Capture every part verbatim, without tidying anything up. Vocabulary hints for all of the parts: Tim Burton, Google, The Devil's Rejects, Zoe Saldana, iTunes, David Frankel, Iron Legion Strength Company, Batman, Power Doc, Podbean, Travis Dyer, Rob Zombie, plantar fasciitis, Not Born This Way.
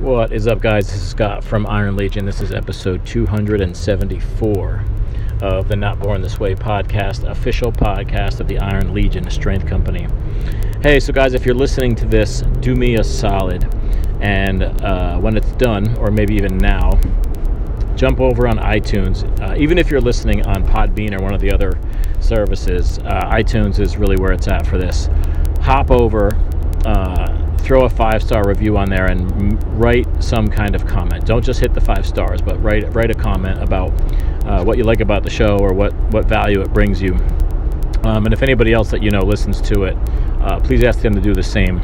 What is up, guys? This is Scott from Iron Legion. This is episode two hundred seventy-four of the Not Born This Way podcast, official podcast of the Iron Legion Strength Company. Hey, so guys, if you're listening to this, do me a solid, and uh, when it's done, or maybe even now, jump over on iTunes. Uh, even if you're listening on Podbean or one of the other services, uh, iTunes is really where it's at for this. Hop over. Uh, throw a five-star review on there and write some kind of comment. Don't just hit the five stars, but write write a comment about uh, what you like about the show or what, what value it brings you. Um, and if anybody else that you know listens to it, uh, please ask them to do the same.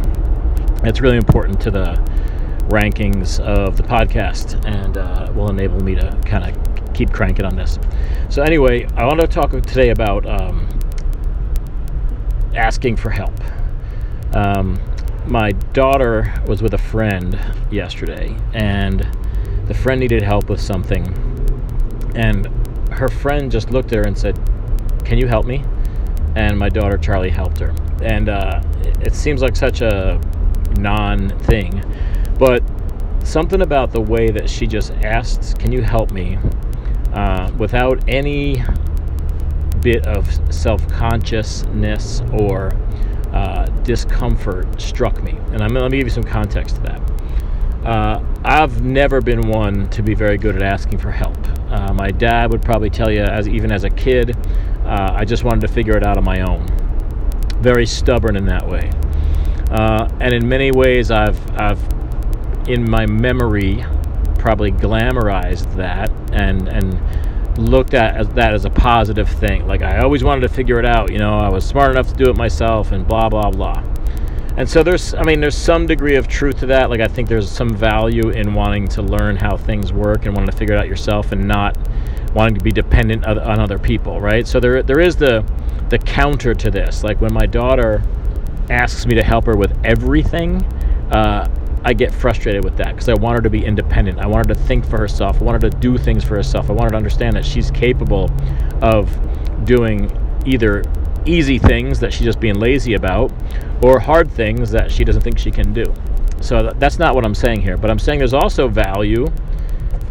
It's really important to the rankings of the podcast and uh, will enable me to kind of keep cranking on this. So anyway, I want to talk today about um, asking for help. Um, My daughter was with a friend yesterday, and the friend needed help with something, and her friend just looked at her and said, "Can you help me?" And my daughter Charlie helped her, and uh, it seems like such a non-thing, but something about the way that she just asked, "Can you help me?" uh, without any bit of self-consciousness or Uh, discomfort struck me. And I'm, let me give you some context to that. Uh, I've never been one to be very good at asking for help. Uh, my dad would probably tell you, as even as a kid, uh, I just wanted to figure it out on my own. Very stubborn in that way. Uh, and in many ways, I've, I've, in my memory, probably glamorized that and, and looked at that as a positive thing. Like, I always wanted to figure it out, you know, I was smart enough to do it myself and blah, blah, blah. And so there's, I mean, there's some degree of truth to that. Like, I think there's some value in wanting to learn how things work and wanting to figure it out yourself and not wanting to be dependent on other people, right? So there, there is the, the counter to this. Like, when my daughter asks me to help her with everything, uh, I get frustrated with that because I want her to be independent. I want her to think for herself. I want her to do things for herself. I want her to understand that she's capable of doing either easy things that she's just being lazy about or hard things that she doesn't think she can do. So that's not what I'm saying here. But I'm saying there's also value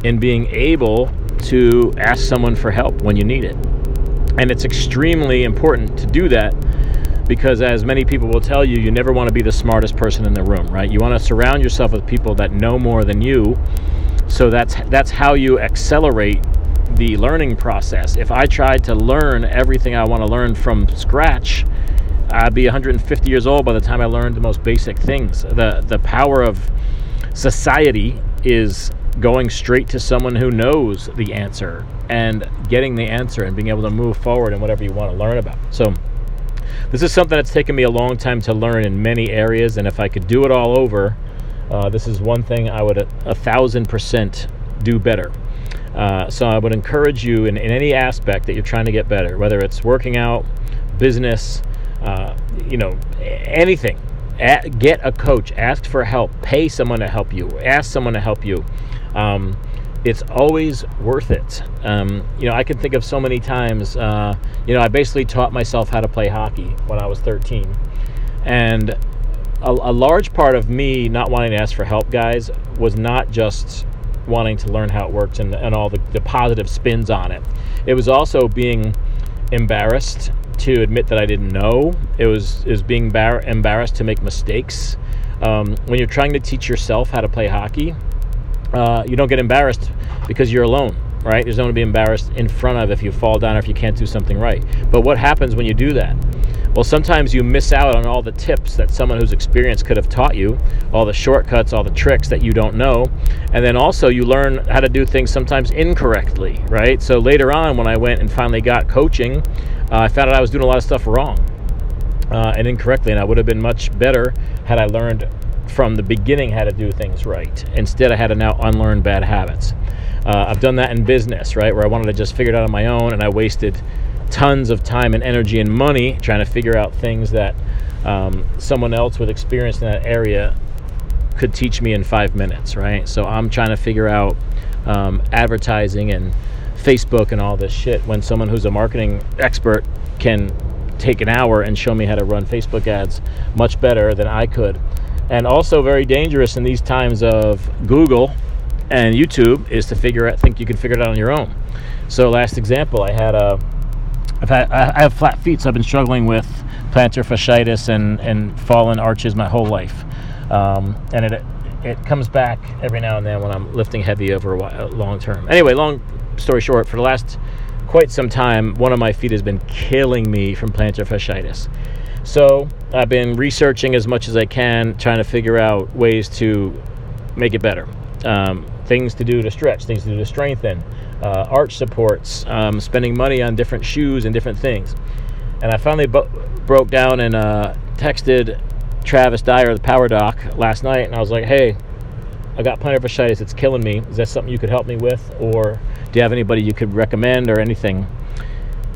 in being able to ask someone for help when you need it. And it's extremely important to do that, because as many people will tell you, you never want to be the smartest person in the room, right? You want to surround yourself with people that know more than you. So that's that's how you accelerate the learning process. If I tried to learn everything I want to learn from scratch, I'd be one hundred fifty years old by the time I learned the most basic things. The the power of society is going straight to someone who knows the answer and getting the answer and being able to move forward in whatever you want to learn about. So this is something that's taken me a long time to learn in many areas, and if I could do it all over, uh, this is one thing I would a, a thousand percent do better. Uh, so I would encourage you in, in any aspect that you're trying to get better, whether it's working out, business, uh, you know, anything. At, get a coach. Ask for help. Pay someone to help you. Ask someone to help you. Um, It's always worth it. Um, you know, I can think of so many times, uh, you know, I basically taught myself how to play hockey when I was thirteen. And a, a large part of me not wanting to ask for help, guys, was not just wanting to learn how it works and, and all the, the positive spins on it. It was also being embarrassed to admit that I didn't know. It was, it was being bar- embarrassed to make mistakes. Um, when you're trying to teach yourself how to play hockey, Uh, you don't get embarrassed because you're alone, right? There's no one to be embarrassed in front of if you fall down or if you can't do something right. But what happens when you do that? Well, sometimes you miss out on all the tips that someone who's experienced could have taught you, all the shortcuts, all the tricks that you don't know. And then also you learn how to do things sometimes incorrectly, right? So later on, when I went and finally got coaching, uh, I found out I was doing a lot of stuff wrong uh, and incorrectly, and I would have been much better had I learned from the beginning how to do things right. Instead, I had to now unlearn bad habits. Uh, I've done that in business, right, where I wanted to just figure it out on my own, and I wasted tons of time and energy and money trying to figure out things that um, someone else with experience in that area could teach me in five minutes, right? So I'm trying to figure out um, advertising and Facebook and all this shit when someone who's a marketing expert can take an hour and show me how to run Facebook ads much better than I could And also very dangerous in these times of Google and YouTube is to figure out, think you can figure it out on your own. So last example, I had a, I've had, I have flat feet, so I've been struggling with plantar fasciitis and, and fallen arches my whole life. Um, and it it comes back every now and then when I'm lifting heavy over a while, long term. Anyway, long story short, for the last quite some time, one of my feet has been killing me from plantar fasciitis. So I've been researching as much as I can, trying to figure out ways to make it better. Um, things to do to stretch, things to do to strengthen, uh, arch supports, um, spending money on different shoes and different things. And I finally bo- broke down and uh, texted Travis Dyer, the Power Doc, last night, and I was like, hey, I got plantar fasciitis, it's killing me. Is that something you could help me with, or do you have anybody you could recommend or anything?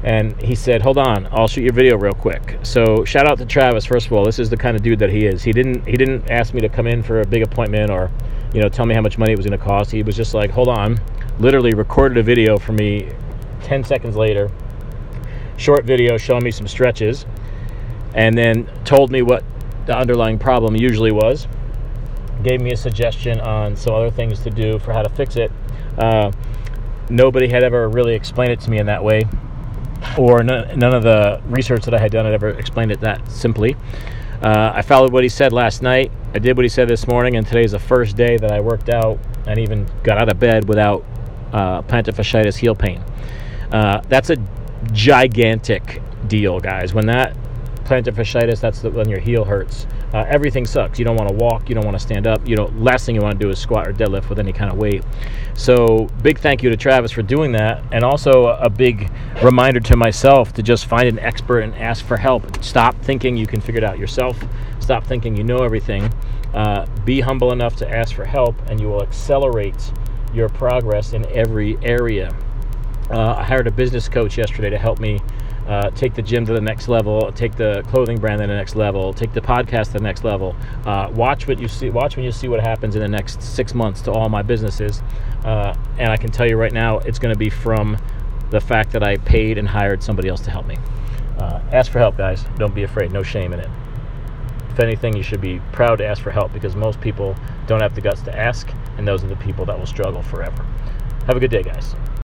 And he said, hold on, I'll shoot your video real quick. So shout out to Travis, first of all. This is the kind of dude that he is. He didn't he didn't ask me to come in for a big appointment or, you know, tell me how much money it was going to cost. He was just like, hold on, literally recorded a video for me ten seconds later, short video showing me some stretches, and then told me what the underlying problem usually was, gave me a suggestion on some other things to do for how to fix it. Uh, nobody had ever really explained it to me in that way, or none, none of the research that I had done had ever explained it that simply. Uh, I followed what he said last night. I did what he said this morning, and today's the first day that I worked out and even got out of bed without uh, plantar fasciitis heel pain. Uh, that's a gigantic deal, guys. When that plantar fasciitis, that's the, when your heel hurts. Uh, everything sucks. You don't want to walk. You don't want to stand up. You know, last thing you want to do is squat or deadlift with any kind of weight. So big thank you to Travis for doing that. And also a, a big reminder to myself to just find an expert and ask for help. Stop thinking you can figure it out yourself. Stop thinking you know everything. Uh, be humble enough to ask for help, and you will accelerate your progress in every area. Uh, I hired a business coach yesterday to help me Uh, take the gym to the next level, take the clothing brand to the next level, take the podcast to the next level. Uh, watch what you see. Watch when you see what happens in the next six months to all my businesses. Uh, and I can tell you right now, it's going to be from the fact that I paid and hired somebody else to help me. Uh, ask for help, guys. Don't be afraid. No shame in it. If anything, you should be proud to ask for help, because most people don't have the guts to ask, and those are the people that will struggle forever. Have a good day, guys.